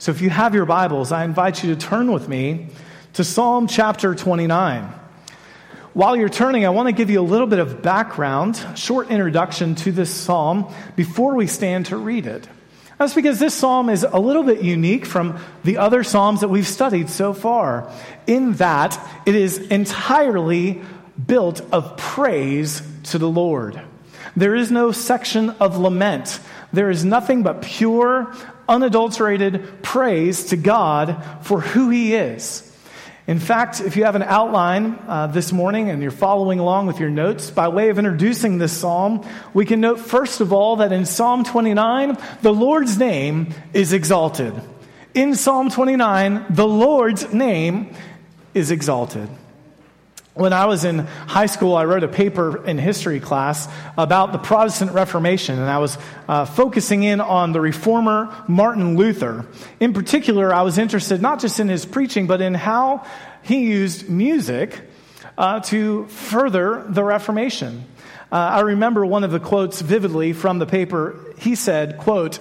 So if you have your Bibles, I invite you to turn with me to Psalm chapter 29. While you're turning, I want to give you a little bit of background, short introduction to this psalm before we stand to read it. That's because this psalm is a little bit unique from the other psalms that we've studied so far, in that it is entirely built of praise to the Lord. There is no section of lament. There is nothing but pure, unadulterated praise to God for who He is. In fact, if you have an outline this morning and you're following along with your notes, by way of introducing this psalm, we can note first of all that in Psalm 29, the Lord's name is exalted. In Psalm 29, the Lord's name is exalted. When I was in high school, I wrote a paper in history class about the Protestant Reformation, and I was focusing in on the reformer Martin Luther. In particular, I was interested not just in his preaching, but in how he used music to further the Reformation. I remember one of the quotes vividly from the paper. He said, quote,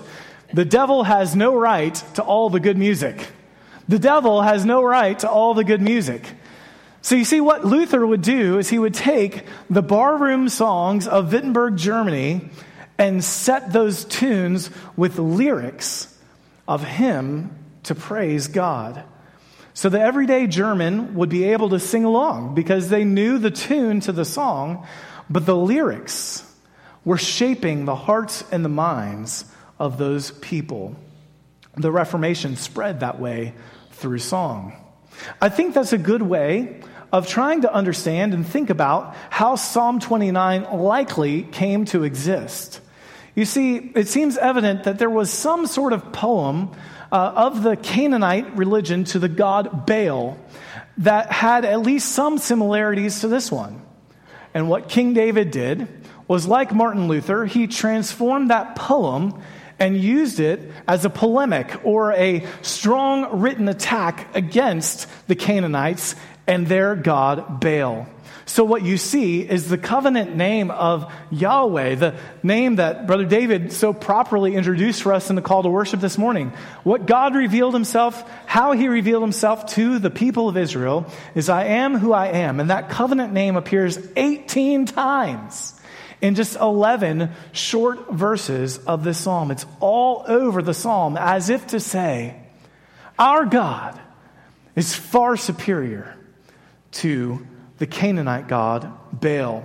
"The devil has no right to all the good music. The devil has no right to all the good music." So you see, what Luther would do is he would take the barroom songs of Wittenberg, Germany, and set those tunes with lyrics of hymn to praise God. So the everyday German would be able to sing along because they knew the tune to the song, but the lyrics were shaping the hearts and the minds of those people. The Reformation spread that way through song. I think that's a good way of trying to understand and think about how Psalm 29 likely came to exist. You see, it seems evident that there was some sort of poem of the Canaanite religion to the god Baal that had at least some similarities to this one. And what King David did was, like Martin Luther, he transformed that poem and used it as a polemic or a strong written attack against the Canaanites and their god Baal. So what you see is the covenant name of Yahweh, the name that Brother David so properly introduced for us in the call to worship this morning. What God revealed himself, how he revealed himself to the people of Israel is, "I am who I am." And that covenant name appears 18 times in just 11 short verses of this psalm. It's all over the psalm, as if to say, our God is far superior to the Canaanite god Baal.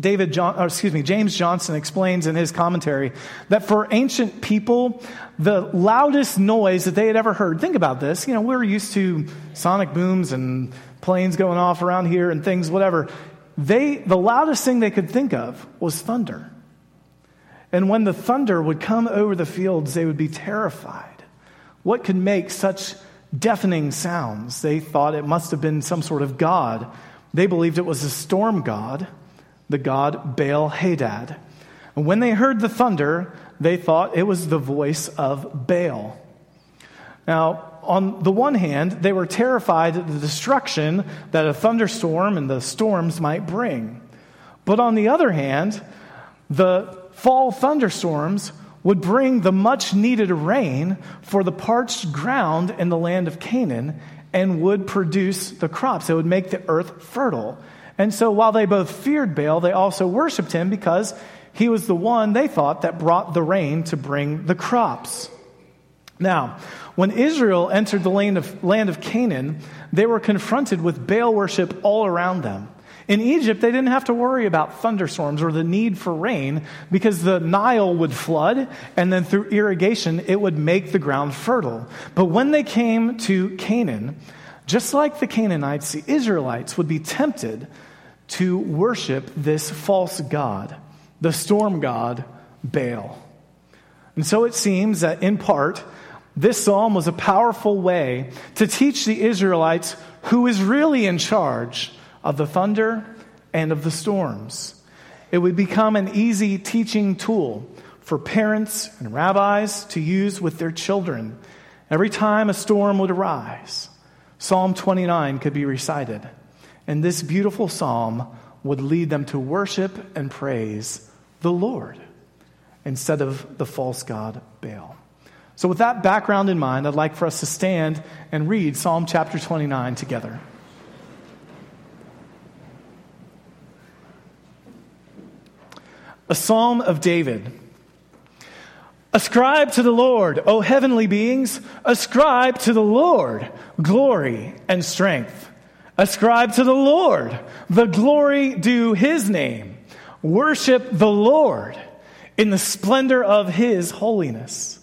James Johnson explains in his commentary that for ancient people, the loudest noise that they had ever heard, think about this, you know, we're used to sonic booms and planes going off around here and things, whatever. The loudest thing they could think of was thunder. And when the thunder would come over the fields, they would be terrified. What could make such deafening sounds? They thought it must have been some sort of god. They believed it was a storm god, the god Baal-Hadad. And when they heard the thunder, they thought it was the voice of Baal. Now, on the one hand, they were terrified at the destruction that a thunderstorm and the storms might bring. But on the other hand, the fall thunderstorms would bring the much-needed rain for the parched ground in the land of Canaan and would produce the crops. It would make the earth fertile. And so while they both feared Baal, they also worshipped him because he was the one, they thought, that brought the rain to bring the crops. Now, when Israel entered the land of Canaan, they were confronted with Baal worship all around them. In Egypt, they didn't have to worry about thunderstorms or the need for rain because the Nile would flood, and then through irrigation, it would make the ground fertile. But when they came to Canaan, just like the Canaanites, the Israelites would be tempted to worship this false god, the storm god, Baal. And so it seems that in part, this psalm was a powerful way to teach the Israelites who is really in charge of the thunder and of the storms. It would become an easy teaching tool for parents and rabbis to use with their children. Every time a storm would arise, Psalm 29 could be recited, and this beautiful psalm would lead them to worship and praise the Lord instead of the false god Baal. So with that background in mind, I'd like for us to stand and read Psalm chapter 29 together. A Psalm of David. Ascribe to the Lord, O heavenly beings, ascribe to the Lord glory and strength. Ascribe to the Lord the glory due his name. Worship the Lord in the splendor of his holiness.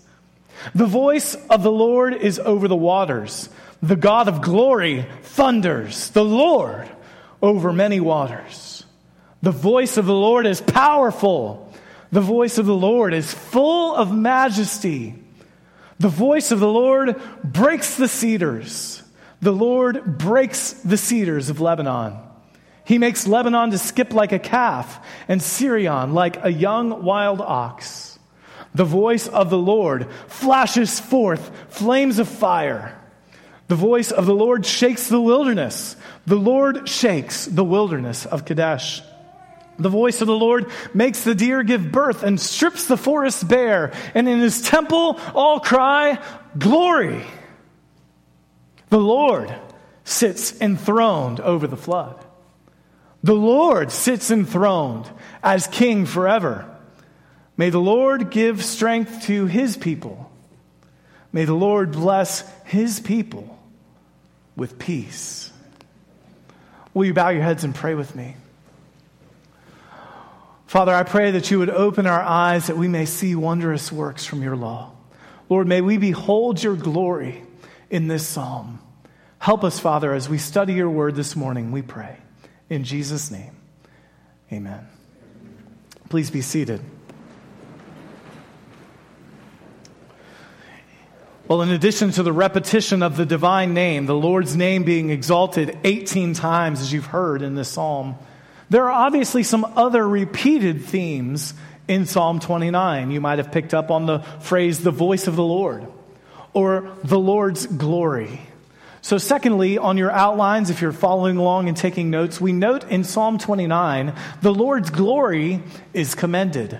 The voice of the Lord is over the waters. The God of glory thunders. The Lord over many waters. The voice of the Lord is powerful. The voice of the Lord is full of majesty. The voice of the Lord breaks the cedars. The Lord breaks the cedars of Lebanon. He makes Lebanon to skip like a calf and Sirion like a young wild ox. The voice of the Lord flashes forth flames of fire. The voice of the Lord shakes the wilderness. The Lord shakes the wilderness of Kadesh. The voice of the Lord makes the deer give birth and strips the forest bare, and in his temple all cry, glory. The Lord sits enthroned over the flood. The Lord sits enthroned as king forever. May the Lord give strength to his people. May the Lord bless his people with peace. Will you bow your heads and pray with me? Father, I pray that you would open our eyes that we may see wondrous works from your law. Lord, may we behold your glory in this psalm. Help us, Father, as we study your word this morning, we pray. In Jesus' name, amen. Please be seated. Well, in addition to the repetition of the divine name, the Lord's name being exalted 18 times, as you've heard in this psalm, there are obviously some other repeated themes in Psalm 29. You might have picked up on the phrase, the voice of the Lord, or the Lord's glory. So secondly, on your outlines, if you're following along and taking notes, we note in Psalm 29, the Lord's glory is commended.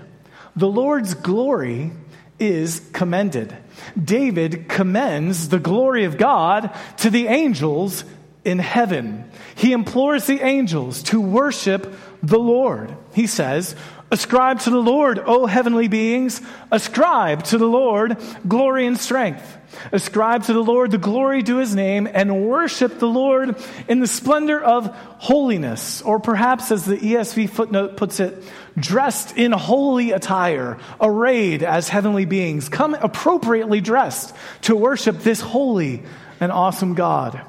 The Lord's glory is commended. David commends the glory of God to the angels in heaven. He implores the angels to worship the Lord. He says, ascribe to the Lord, O heavenly beings, ascribe to the Lord glory and strength. Ascribe to the Lord the glory due his name, and worship the Lord in the splendor of holiness, or perhaps as the ESV footnote puts it, dressed in holy attire, arrayed as heavenly beings. Come appropriately dressed to worship this holy and awesome God.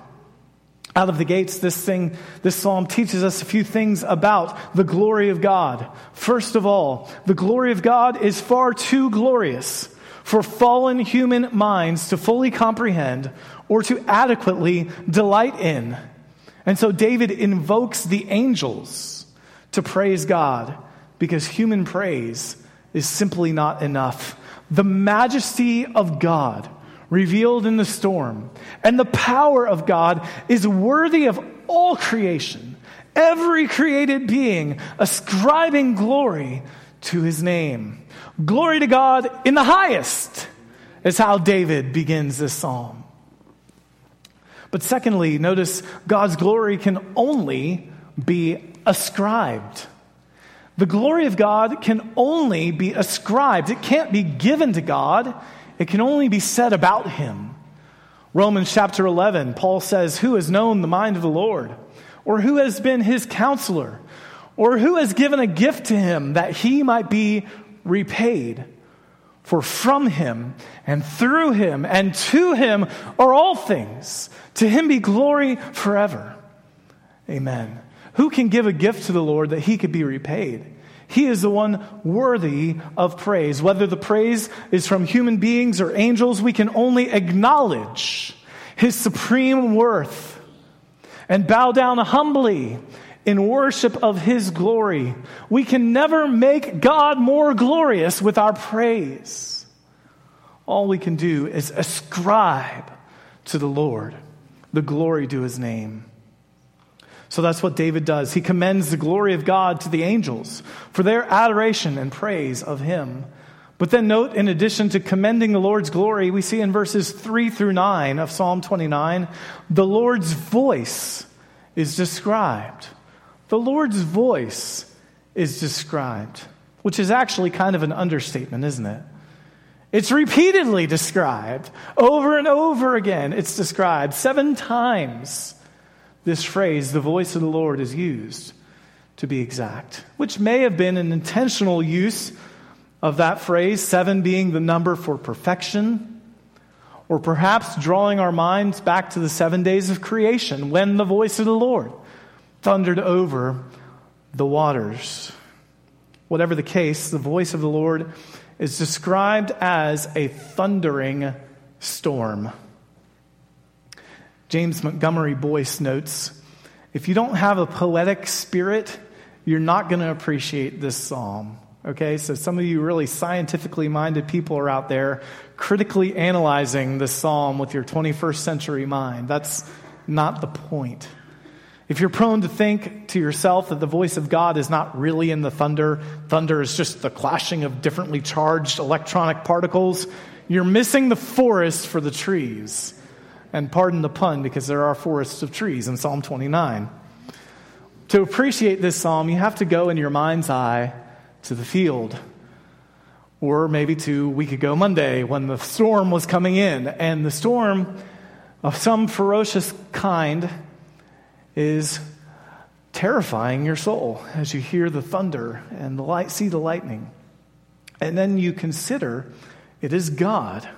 Out of the gates, this psalm teaches us a few things about the glory of God. First of all, the glory of God is far too glorious for fallen human minds to fully comprehend or to adequately delight in. And so David invokes the angels to praise God because human praise is simply not enough. The majesty of God revealed in the storm, and the power of God is worthy of all creation, every created being ascribing glory to his name. Glory to God in the highest is how David begins this psalm. But secondly, notice God's glory can only be ascribed. The glory of God can only be ascribed. It can't be given to God. It can only be said about him. Romans chapter 11, Paul says, who has known the mind of the Lord? Or who has been his counselor? Or who has given a gift to him that he might be repaid? For from him and through him and to him are all things. To him be glory forever. Amen. Who can give a gift to the Lord that he could be repaid? He is the one worthy of praise. Whether the praise is from human beings or angels, we can only acknowledge his supreme worth and bow down humbly in worship of his glory. We can never make God more glorious with our praise. All we can do is ascribe to the Lord the glory due his name. So that's what David does. He commends the glory of God to the angels for their adoration and praise of him. But then note, in addition to commending the Lord's glory, we see in verses 3 through 9 of Psalm 29, the Lord's voice is described. The Lord's voice is described, which is actually kind of an understatement, isn't it? It's repeatedly described over and over again. It's described 7 times. This phrase, the voice of the Lord, is used, to be exact, which may have been an intentional use of that phrase, 7 being the number for perfection, or perhaps drawing our minds back to the 7 days of creation when the voice of the Lord thundered over the waters. Whatever the case, the voice of the Lord is described as a thundering storm. James Montgomery Boyce notes, if you don't have a poetic spirit, you're not going to appreciate this psalm. Okay, so some of you really scientifically minded people are out there critically analyzing the psalm with your 21st century mind. That's not the point. If you're prone to think to yourself that the voice of God is not really in the thunder, thunder is just the clashing of differently charged electronic particles, you're missing the forest for the trees. And pardon the pun, because there are forests of trees in Psalm 29. To appreciate this psalm, you have to go in your mind's eye to the field, or maybe to a week ago Monday when the storm was coming in, and the storm of some ferocious kind is terrifying your soul as you hear the thunder and the light, see the lightning, and then you consider it is God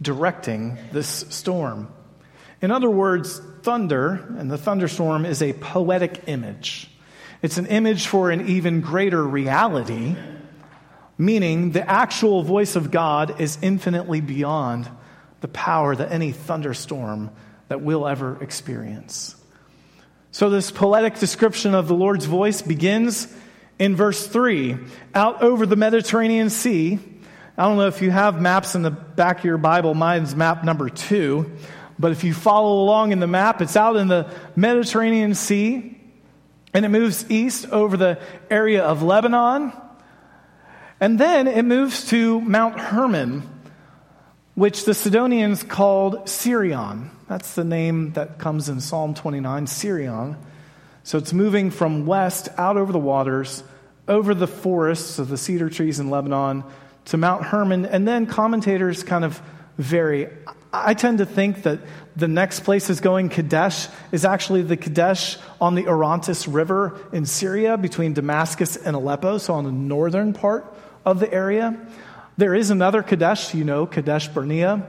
directing this storm. In other words, thunder and the thunderstorm is a poetic image. It's an image for an even greater reality, meaning the actual voice of God is infinitely beyond the power that any thunderstorm that we'll ever experience. So this poetic description of the Lord's voice begins in verse 3, out over the Mediterranean Sea. I don't know if you have maps in the back of your Bible. Mine's map number 2. But if you follow along in the map, it's out in the Mediterranean Sea. And it moves east over the area of Lebanon. And then it moves to Mount Hermon, which the Sidonians called Sirion. That's the name that comes in Psalm 29, Sirion. So it's moving from west out over the waters, over the forests of the cedar trees in Lebanon, to Mount Hermon. And then commentators kind of vary. I tend to think that the next place is going Kadesh is actually the Kadesh on the Orontes River in Syria between Damascus and Aleppo, so on the northern part of the area. There is another Kadesh, you know, Kadesh-Barnea,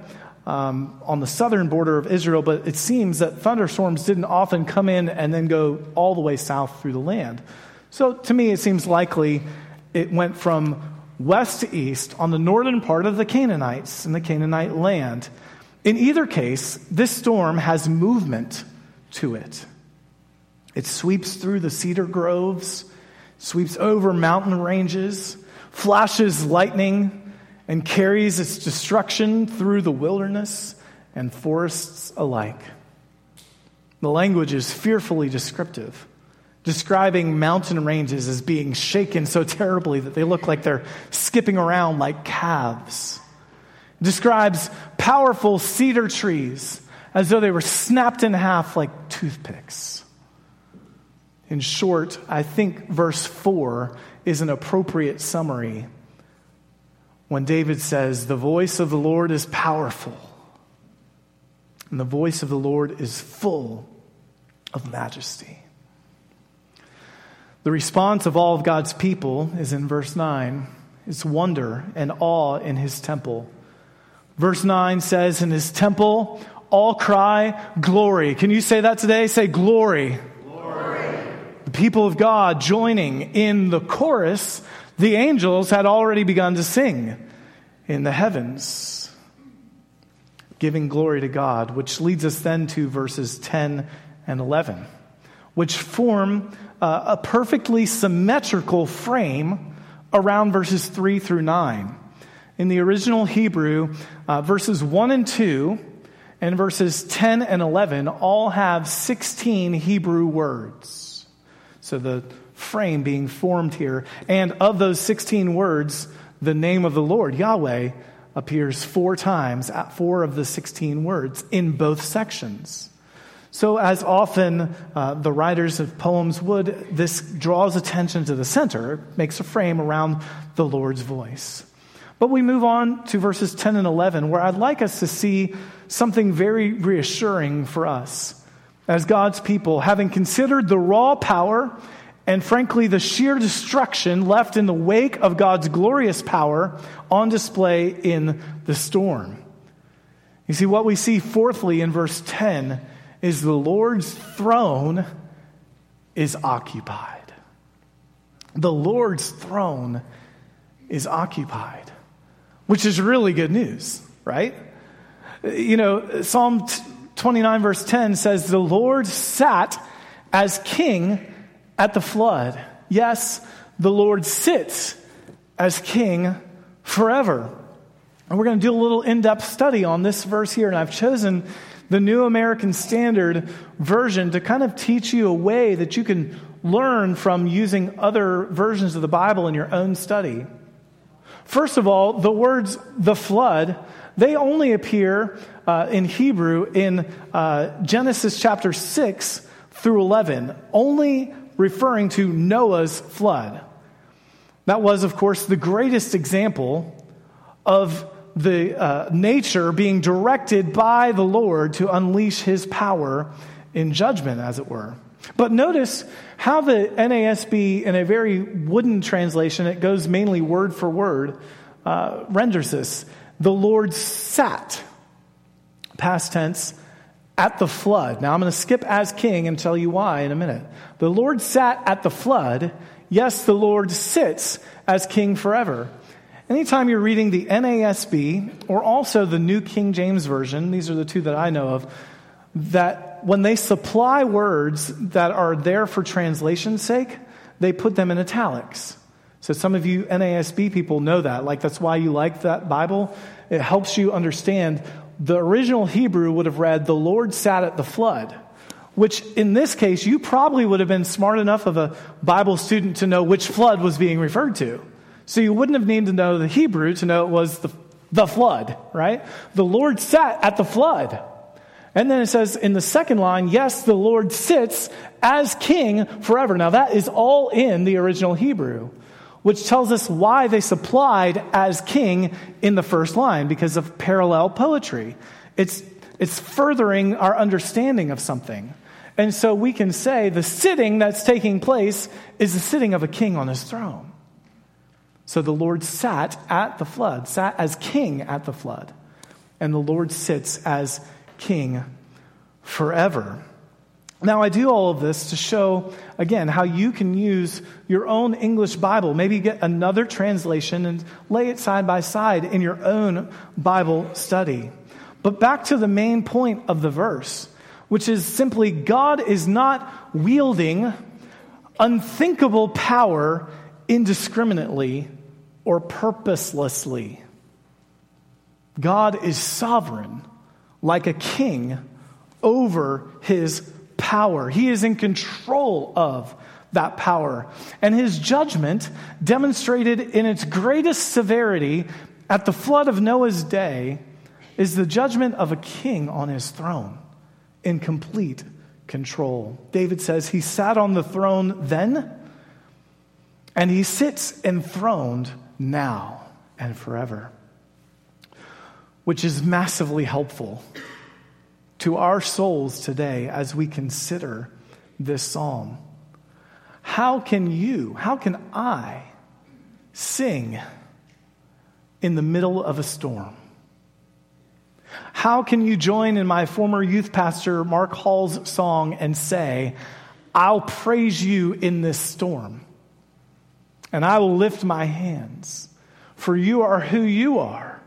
on the southern border of Israel, but it seems that thunderstorms didn't often come in and then go all the way south through the land. So to me, it seems likely it went from west to east on the northern part of the Canaanites in the Canaanite land. In either case, this storm has movement to it. It sweeps through the cedar groves, sweeps over mountain ranges, flashes lightning, and carries its destruction through the wilderness and forests alike. The language is fearfully descriptive, describing mountain ranges as being shaken so terribly that they look like they're skipping around like calves. Describes powerful cedar trees as though they were snapped in half like toothpicks. In short, I think verse 4 is an appropriate summary when David says, the voice of the Lord is powerful, and the voice of the Lord is full of majesty. The response of all of God's people is in verse 9. It's wonder and awe in his temple. Verse 9 says, in his temple, all cry, glory. Can you say that today? Say glory. Glory. The people of God joining in the chorus, the angels had already begun to sing in the heavens, giving glory to God, which leads us then to verses 10 and 11, which form a perfectly symmetrical frame around verses 3 through 9. In the original Hebrew, verses 1 and 2 and verses 10 and 11 all have 16 Hebrew words. So the frame being formed here. And of those 16 words, the name of the Lord, Yahweh, appears four times at four of the 16 words in both sections. So as often the writers of poems would, this draws attention to the center, makes a frame around the Lord's voice. But we move on to verses 10 and 11, where I'd like us to see something very reassuring for us as God's people, having considered the raw power and frankly the sheer destruction left in the wake of God's glorious power on display in the storm. You see, what we see fourthly in verse 10 is the Lord's throne is occupied. The Lord's throne is occupied, which is really good news, right? You know, Psalm 29 verse 10 says, the Lord sat as king at the flood. Yes, the Lord sits as king forever. And we're going to do a little in-depth study on this verse here, and I've chosen the New American Standard Version to kind of teach you a way that you can learn from using other versions of the Bible in your own study. First of all, the words, the flood, they only appear in Hebrew in Genesis chapter 6 through 11, only referring to Noah's flood. That was, of course, the greatest example of the nature being directed by the Lord to unleash his power in judgment, as it were. But notice how the NASB, in a very wooden translation, it goes mainly word for word, renders this. The Lord sat, past tense, at the flood. Now I'm going to skip as king and tell you why in a minute. The Lord sat at the flood. Yes, the Lord sits as king forever. Anytime you're reading the NASB or also the New King James Version, these are the two that I know of, that when they supply words that are there for translation's sake, they put them in italics. So some of you NASB people know that. Like, that's why you like that Bible. It helps you understand. The original Hebrew would have read, the Lord sat at the flood, which in this case, you probably would have been smart enough of a Bible student to know which flood was being referred to. So you wouldn't have needed to know the Hebrew to know it was the flood, right? The Lord sat at the flood. And then it says in the second line, yes, the Lord sits as king forever. Now that is all in the original Hebrew, which tells us why they supplied as king in the first line, because of parallel poetry. It's furthering our understanding of something. And so we can say the sitting that's taking place is the sitting of a king on his throne. So the Lord sat at the flood, sat as king at the flood. And the Lord sits as king forever. Now, I do all of this to show, again, how you can use your own English Bible. Maybe get another translation and lay it side by side in your own Bible study. But back to the main point of the verse, which is simply God is not wielding unthinkable power indiscriminately or purposelessly. God is sovereign, like a king, over his power. He is in control of that power. And his judgment, demonstrated in its greatest severity at the flood of Noah's day, is the judgment of a king on his throne in complete control. David says he sat on the throne then, and he sits enthroned now and forever, which is massively helpful to our souls today as we consider this psalm. How can I sing in the middle of a storm? How can you join in my former youth pastor Mark Hall's song and say, I'll praise you in this storm, and I will lift my hands, for you are who you are,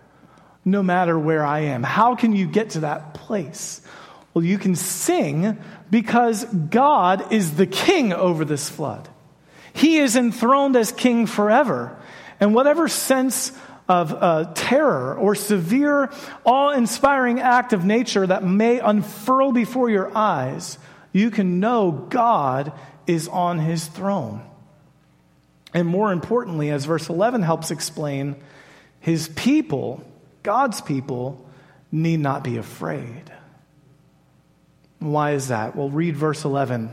no matter where I am? How can you get to that place? Well, you can sing because God is the king over this flood. He is enthroned as king forever. And whatever sense of terror or severe, awe-inspiring act of nature that may unfurl before your eyes, you can know God is on his throne. And more importantly, as verse 11 helps explain, his people, God's people, need not be afraid. Why is that? Well, read verse 11.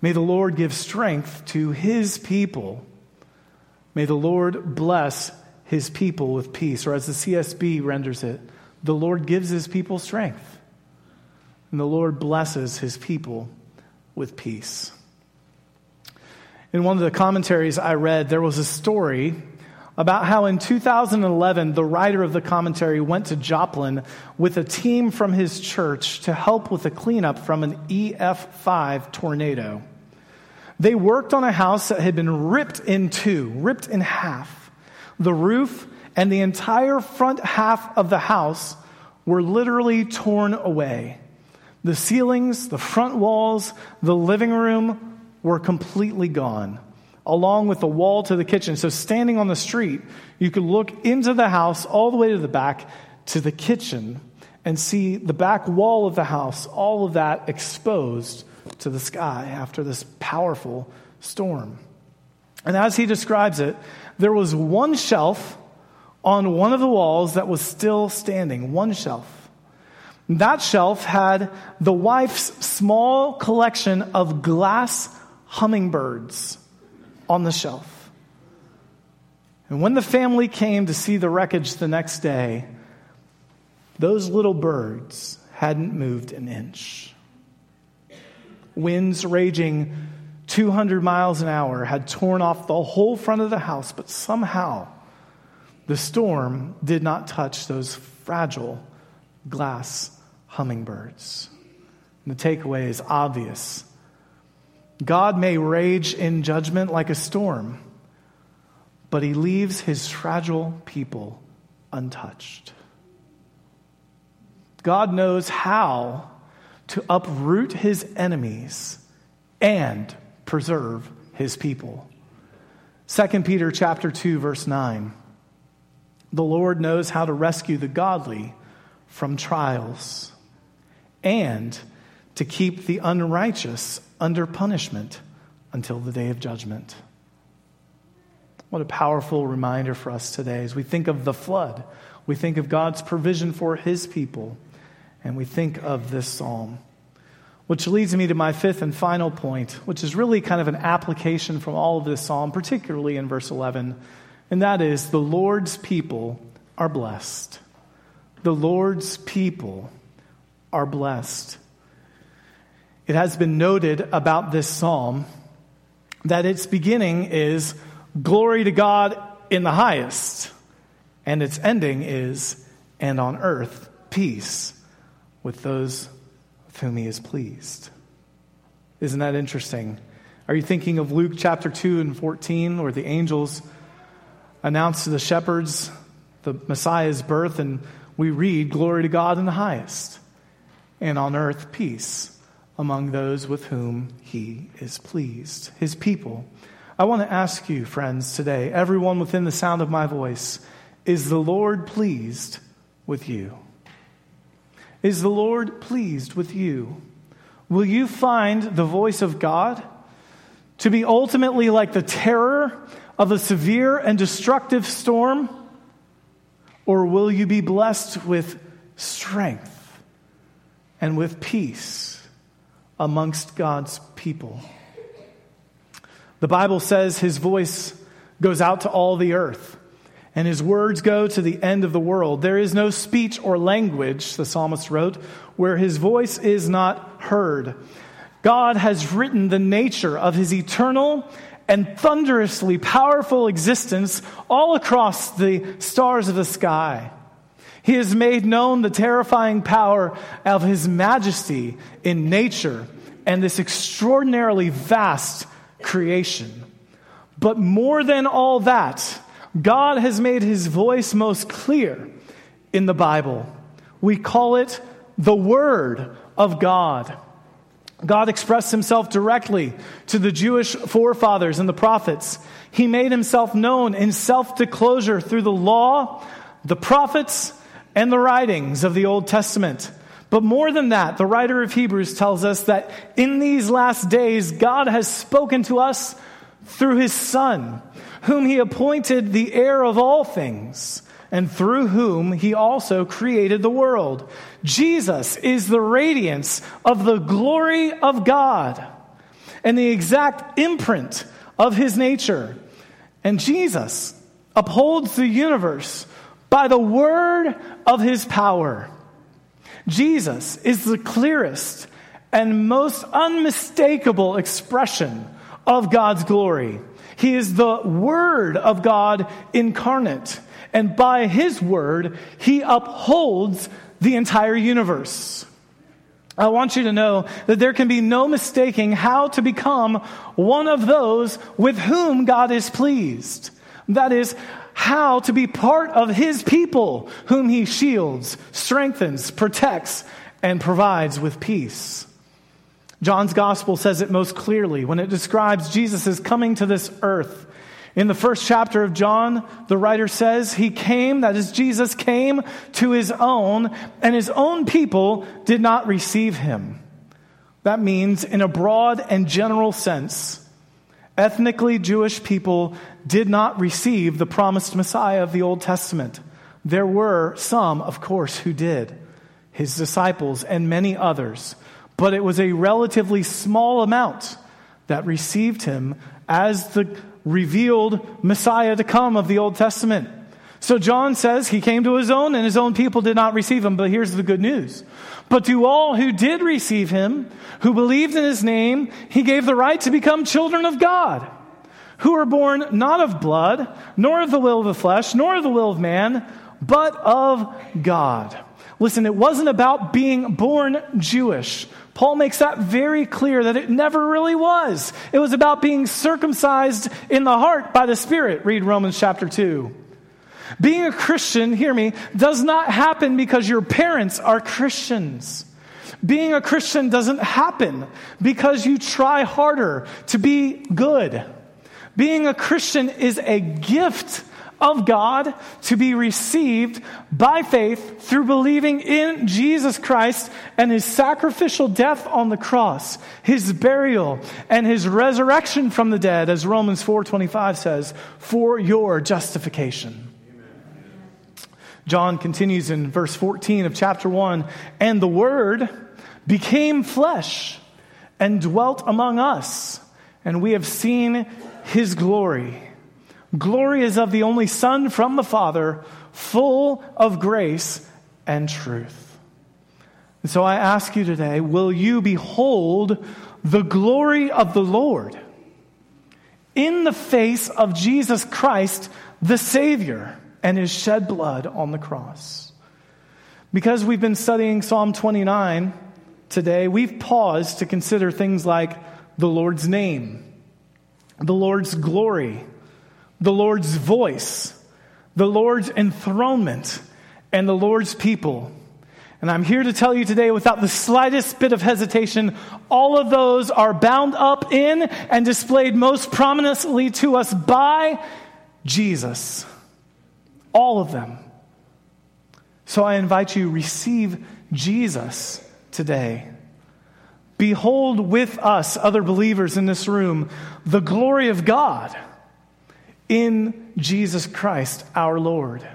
May the Lord give strength to his people. May the Lord bless his people with peace. Or as the CSB renders it, the Lord gives his people strength. And the Lord blesses his people with peace. In one of the commentaries I read, there was a story about how in 2011, the writer of the commentary went to Joplin with a team from his church to help with a cleanup from an EF5 tornado. They worked on a house that had been ripped in half. The roof and the entire front half of the house were literally torn away. The ceilings, the front walls, the living room were completely gone, along with the wall to the kitchen. So standing on the street, you could look into the house all the way to the back to the kitchen and see the back wall of the house, all of that exposed to the sky after this powerful storm. And as he describes it, there was one shelf on one of the walls that was still standing, one shelf. That shelf had the wife's small collection of glass hummingbirds on the shelf. And when the family came to see the wreckage the next day, those little birds hadn't moved an inch. Winds raging 200 miles an hour had torn off the whole front of the house, but somehow the storm did not touch those fragile glass hummingbirds. And the takeaway is obvious. God may rage in judgment like a storm, but he leaves his fragile people untouched. God knows how to uproot his enemies and preserve his people. 2 Peter chapter 2, verse 9. The Lord knows how to rescue the godly from trials and to keep the unrighteous under punishment until the day of judgment. What a powerful reminder for us today as we think of the flood, we think of God's provision for his people, and we think of this psalm. Which leads me to my fifth and final point, which is really kind of an application from all of this psalm, particularly in verse 11, and that is the Lord's people are blessed. The Lord's people are blessed. It has been noted about this psalm that its beginning is glory to God in the highest, and its ending is, and on earth, peace with those with whom he is pleased. Isn't that interesting? Are you thinking of Luke chapter 2 and 14, where the angels announce to the shepherds the Messiah's birth, and we read, glory to God in the highest, and on earth peace among those with whom he is pleased, his people. I want to ask you, friends, today, everyone within the sound of my voice, is the Lord pleased with you? Is the Lord pleased with you? Will you find the voice of God to be ultimately like the terror of a severe and destructive storm? Or will you be blessed with strength and with peace amongst God's people? The Bible says his voice goes out to all the earth, and his words go to the end of the world. There is no speech or language, the psalmist wrote, where his voice is not heard. God has written the nature of his eternal and thunderously powerful existence all across the stars of the sky. He has made known the terrifying power of his majesty in nature and this extraordinarily vast creation. But more than all that, God has made his voice most clear in the Bible. We call it the Word of God. God expressed himself directly to the Jewish forefathers and the prophets. He made himself known in self-disclosure through the law, the prophets, and the writings of the Old Testament. But more than that, the writer of Hebrews tells us that in these last days, God has spoken to us through his Son, whom he appointed the heir of all things, and through whom he also created the world. Jesus is the radiance of the glory of God and the exact imprint of his nature. And Jesus upholds the universe by the word of his power. Jesus is the clearest and most unmistakable expression of God's glory. He is the Word of God incarnate, and by his word, he upholds the entire universe. I want you to know that there can be no mistaking how to become one of those with whom God is pleased. That is, how to be part of his people, whom he shields, strengthens, protects, and provides with peace. John's gospel says it most clearly when it describes Jesus' coming to this earth. In the first chapter of John, the writer says, he came, that is, Jesus came to his own, and his own people did not receive him. That means, in a broad and general sense, ethnically Jewish people did not receive the promised Messiah of the Old Testament. There were some, of course, who did, his disciples and many others, but it was a relatively small amount that received him as the revealed Messiah to come of the Old Testament. So John says he came to his own and his own people did not receive him, but here's the good news. But to all who did receive him, who believed in his name, he gave the right to become children of God, who are born not of blood, nor of the will of the flesh, nor of the will of man, but of God. Listen, it wasn't about being born Jewish. Paul makes that very clear that it never really was. It was about being circumcised in the heart by the Spirit. Read Romans chapter 2. Being a Christian, hear me, does not happen because your parents are Christians. Being a Christian doesn't happen because you try harder to be good. Being a Christian is a gift of God to be received by faith through believing in Jesus Christ and his sacrificial death on the cross, his burial, and his resurrection from the dead, as Romans 4:25 says, for your justification. Amen. John continues in verse 14 of chapter 1, and the Word became flesh and dwelt among us, and we have seen his glory. Glory is of the only Son from the Father, full of grace and truth. And so I ask you today, will you behold the glory of the Lord in the face of Jesus Christ, the Savior, and his shed blood on the cross? Because we've been studying Psalm 29 today, we've paused to consider things like the Lord's name, the Lord's glory, the Lord's voice, the Lord's enthronement, and the Lord's people. And I'm here to tell you today, without the slightest bit of hesitation, all of those are bound up in and displayed most prominently to us by Jesus. All of them. So I invite you, receive Jesus today. Behold with us, other believers in this room, the glory of God in Jesus Christ, our Lord.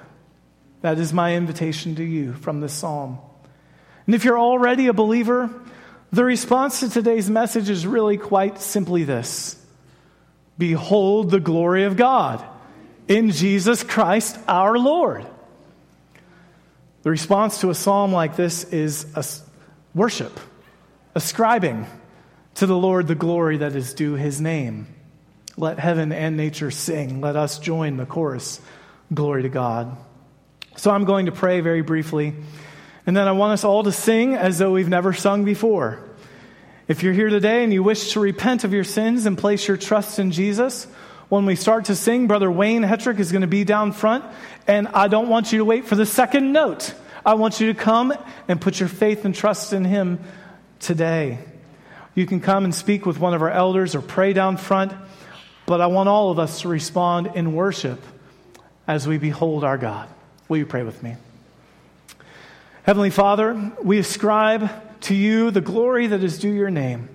That is my invitation to you from this psalm. And if you're already a believer, the response to today's message is really quite simply this: behold the glory of God in Jesus Christ, our Lord. The response to a psalm like this is worship, ascribing to the Lord the glory that is due his name. Let heaven and nature sing. Let us join the chorus. Glory to God. So I'm going to pray very briefly, and then I want us all to sing as though we've never sung before. If you're here today and you wish to repent of your sins and place your trust in Jesus, when we start to sing, Brother Wayne Hetrick is going to be down front, and I don't want you to wait for the second note. I want you to come and put your faith and trust in him today. You can come and speak with one of our elders or pray down front. But I want all of us to respond in worship as we behold our God. Will you pray with me? Heavenly Father, we ascribe to you the glory that is due your name.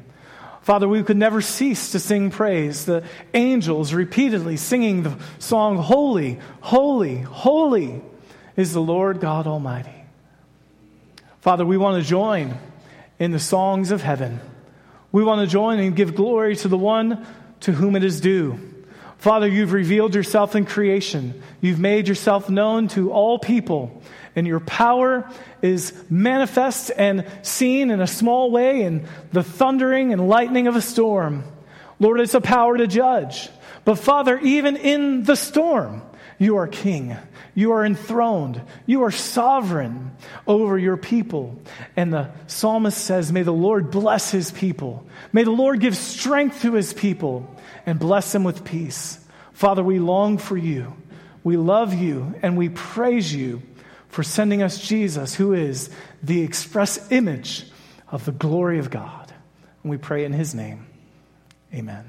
Father, we could never cease to sing praise. The angels repeatedly singing the song, Holy, Holy, Holy is the Lord God Almighty. Father, we want to join in the songs of heaven. We want to join and give glory to the one to whom it is due. Father, you've revealed yourself in creation. You've made yourself known to all people. And your power is manifest and seen in a small way in the thundering and lightning of a storm. Lord, it's a power to judge. But Father, even in the storm, you are king. You are enthroned. You are sovereign over your people. And the psalmist says, may the Lord bless his people. May the Lord give strength to his people and bless them with peace. Father, we long for you. We love you and we praise you for sending us Jesus, who is the express image of the glory of God. And we pray in his name. Amen.